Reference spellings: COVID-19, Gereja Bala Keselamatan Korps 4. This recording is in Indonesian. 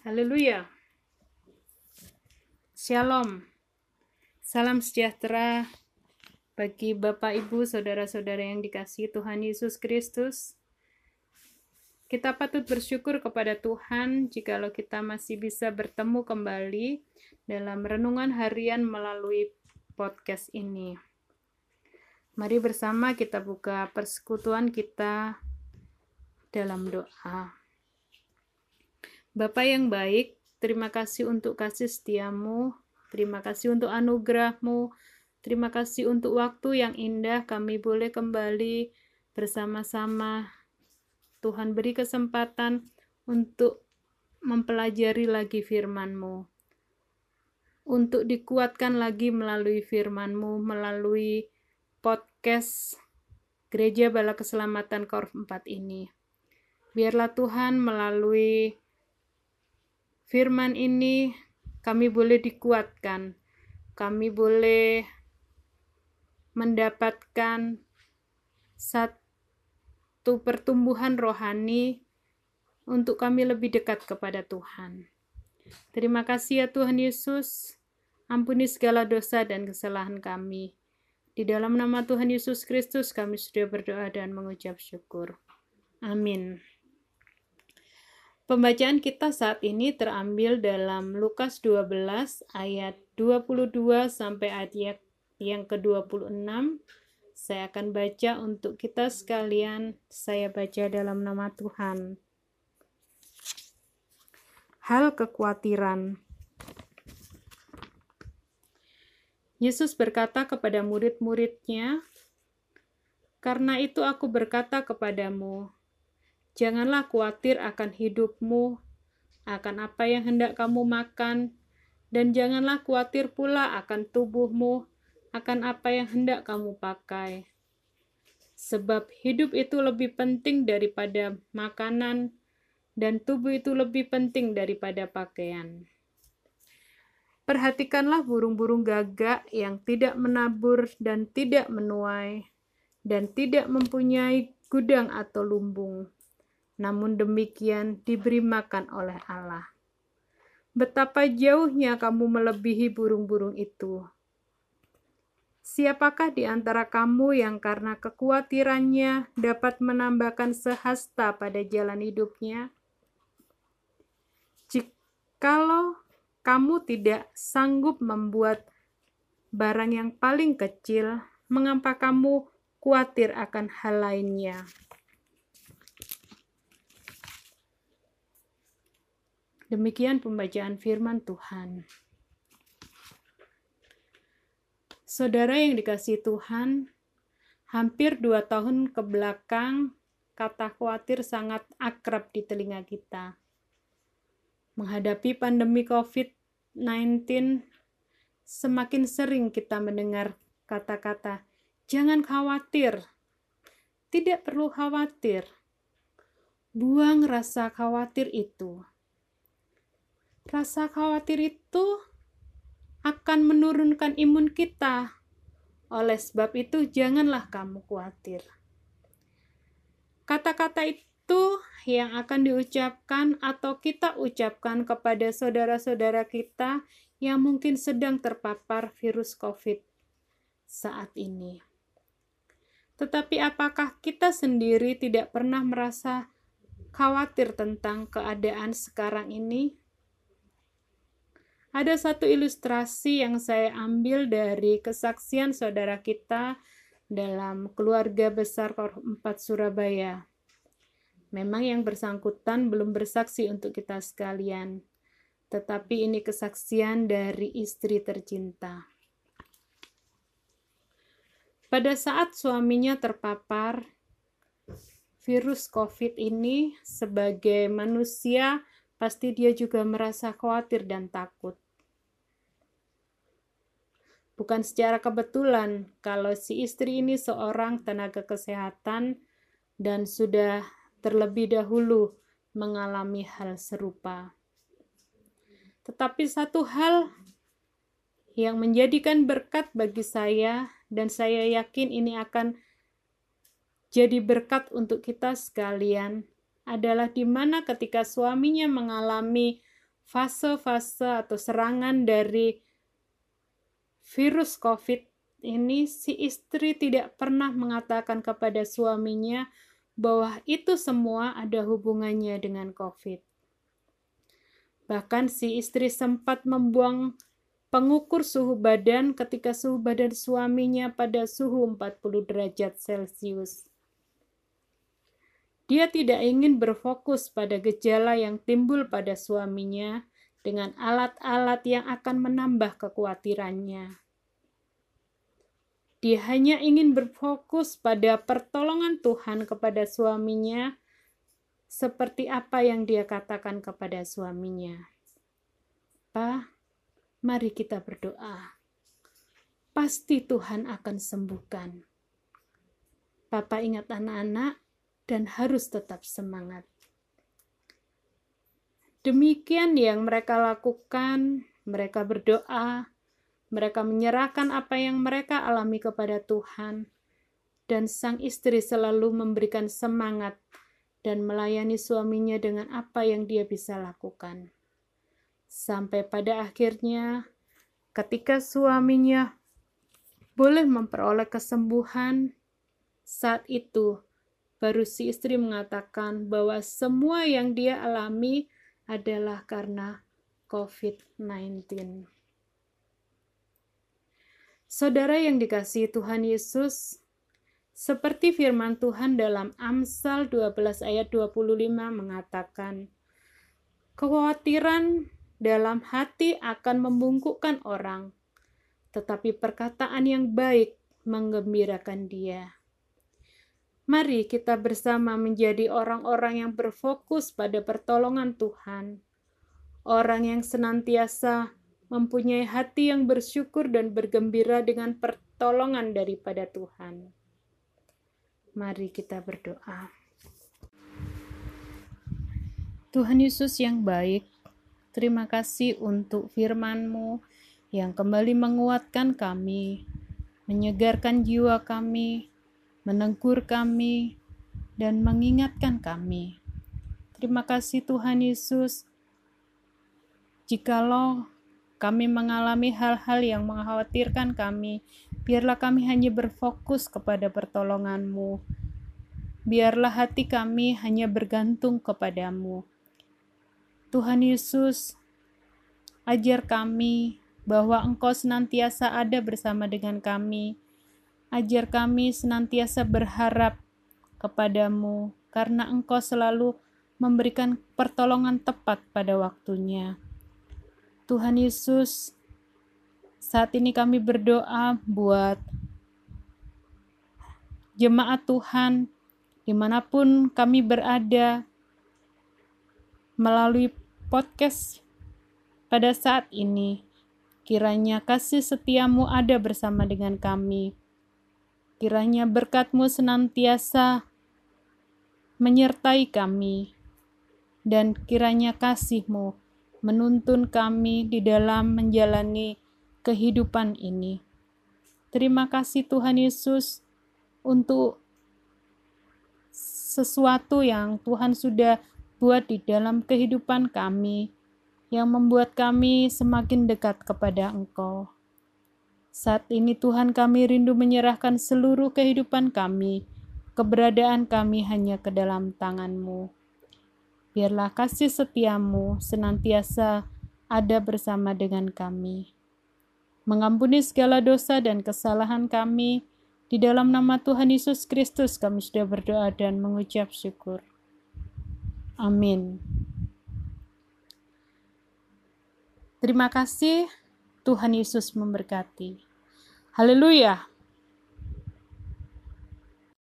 Haleluya. Shalom. Salam sejahtera bagi Bapak, Ibu, saudara-saudara yang dikasihi Tuhan Yesus Kristus. Kita patut bersyukur kepada Tuhan jikalau kita masih bisa bertemu kembali dalam renungan harian melalui podcast ini. Mari bersama kita buka persekutuan kita dalam doa. Bapa yang baik, terima kasih untuk kasih setiamu, terima kasih untuk anugerahmu, terima kasih untuk waktu yang indah kami boleh kembali bersama-sama. Tuhan beri kesempatan untuk mempelajari lagi firman-Mu, untuk dikuatkan lagi melalui firman-Mu, melalui podcast Gereja Bala Keselamatan Korps 4 ini. Biarlah Tuhan melalui firman ini kami boleh dikuatkan, kami boleh mendapatkan satu pertumbuhan rohani untuk kami lebih dekat kepada Tuhan. Terima kasih ya Tuhan Yesus, ampuni segala dosa dan kesalahan kami. Di dalam nama Tuhan Yesus Kristus kami sudah berdoa dan mengucap syukur. Amin. Pembacaan kita saat ini terambil dalam Lukas 12 ayat 22 sampai ayat yang ke-26. Saya akan baca untuk kita sekalian, saya baca dalam nama Tuhan. Hal kekhawatiran. Yesus berkata kepada murid-muridnya, "Karena itu aku berkata kepadamu, janganlah khawatir akan hidupmu, akan apa yang hendak kamu makan, dan janganlah khawatir pula akan tubuhmu, akan apa yang hendak kamu pakai. Sebab hidup itu lebih penting daripada makanan, dan tubuh itu lebih penting daripada pakaian. Perhatikanlah burung-burung gagak yang tidak menabur dan tidak menuai, dan tidak mempunyai gudang atau lumbung. Namun demikian diberi makan oleh Allah. Betapa jauhnya kamu melebihi burung-burung itu. Siapakah di antara kamu yang karena kekhawatirannya dapat menambahkan sehasta pada jalan hidupnya? Jikalau kamu tidak sanggup membuat barang yang paling kecil, mengapa kamu khawatir akan hal lainnya?" Demikian pembacaan firman Tuhan. Saudara yang dikasihi Tuhan, hampir 2 tahun kebelakang, kata khawatir sangat akrab di telinga kita. Menghadapi pandemi COVID-19, semakin sering kita mendengar kata-kata, "Jangan khawatir, tidak perlu khawatir, buang rasa khawatir itu." Rasa khawatir itu akan menurunkan imun kita. Oleh sebab itu, janganlah kamu khawatir. Kata-kata itu yang akan diucapkan atau kita ucapkan kepada saudara-saudara kita yang mungkin sedang terpapar virus COVID saat ini. Tetapi apakah kita sendiri tidak pernah merasa khawatir tentang keadaan sekarang ini? Ada satu ilustrasi yang saya ambil dari kesaksian saudara kita dalam keluarga besar Korps 4 Surabaya. Memang yang bersangkutan belum bersaksi untuk kita sekalian, tetapi ini kesaksian dari istri tercinta. Pada saat suaminya terpapar virus COVID ini, sebagai manusia pasti dia juga merasa khawatir dan takut. Bukan secara kebetulan kalau si istri ini seorang tenaga kesehatan dan sudah terlebih dahulu mengalami hal serupa. Tetapi satu hal yang menjadikan berkat bagi saya, dan saya yakin ini akan jadi berkat untuk kita sekalian, adalah di mana ketika suaminya mengalami fase-fase atau serangan dari virus COVID ini, si istri tidak pernah mengatakan kepada suaminya bahwa itu semua ada hubungannya dengan COVID. Bahkan si istri sempat membuang pengukur suhu badan ketika suhu badan suaminya pada suhu 40 derajat Celcius. Dia tidak ingin berfokus pada gejala yang timbul pada suaminya dengan alat-alat yang akan menambah kekhawatirannya. Dia hanya ingin berfokus pada pertolongan Tuhan kepada suaminya, seperti apa yang dia katakan kepada suaminya. "Pa, mari kita berdoa. Pasti Tuhan akan sembuhkan. Papa ingat anak-anak dan harus tetap semangat." Demikian yang mereka lakukan, mereka berdoa, mereka menyerahkan apa yang mereka alami kepada Tuhan, dan sang istri selalu memberikan semangat dan melayani suaminya dengan apa yang dia bisa lakukan. Sampai pada akhirnya, ketika suaminya boleh memperoleh kesembuhan, saat itu baru si istri mengatakan bahwa semua yang dia alami adalah karena COVID-19. Saudara yang dikasihi Tuhan Yesus, seperti firman Tuhan dalam Amsal 12 ayat 25 mengatakan, "Kekhawatiran dalam hati akan membungkukkan orang, tetapi perkataan yang baik menggembirakan dia." Mari kita bersama menjadi orang-orang yang berfokus pada pertolongan Tuhan, orang yang senantiasa mempunyai hati yang bersyukur dan bergembira dengan pertolongan daripada Tuhan. Mari kita berdoa. Tuhan Yesus yang baik, terima kasih untuk firman-Mu yang kembali menguatkan kami, menyegarkan jiwa kami, menegur kami, dan mengingatkan kami. Terima kasih Tuhan Yesus, jikalau kami mengalami hal-hal yang mengkhawatirkan kami, biarlah kami hanya berfokus kepada pertolongan-Mu. Biarlah hati kami hanya bergantung kepada-Mu. Tuhan Yesus, ajar kami bahwa Engkau senantiasa ada bersama dengan kami. Ajar kami senantiasa berharap kepada-Mu, karena Engkau selalu memberikan pertolongan tepat pada waktunya. Tuhan Yesus, saat ini kami berdoa buat jemaat Tuhan, dimanapun kami berada, melalui podcast pada saat ini, kiranya kasih setiamu ada bersama dengan kami. Kiranya berkat-Mu senantiasa menyertai kami, dan kiranya kasih-Mu menuntun kami di dalam menjalani kehidupan ini. Terima kasih Tuhan Yesus untuk sesuatu yang Tuhan sudah buat di dalam kehidupan kami, yang membuat kami semakin dekat kepada Engkau. Saat ini Tuhan, kami rindu menyerahkan seluruh kehidupan kami, keberadaan kami hanya ke dalam tangan-Mu. Biarlah kasih setiamu senantiasa ada bersama dengan kami. Mengampuni segala dosa dan kesalahan kami. Di dalam nama Tuhan Yesus Kristus kami sudah berdoa dan mengucap syukur. Amin. Terima kasih. Tuhan Yesus memberkati. Haleluya.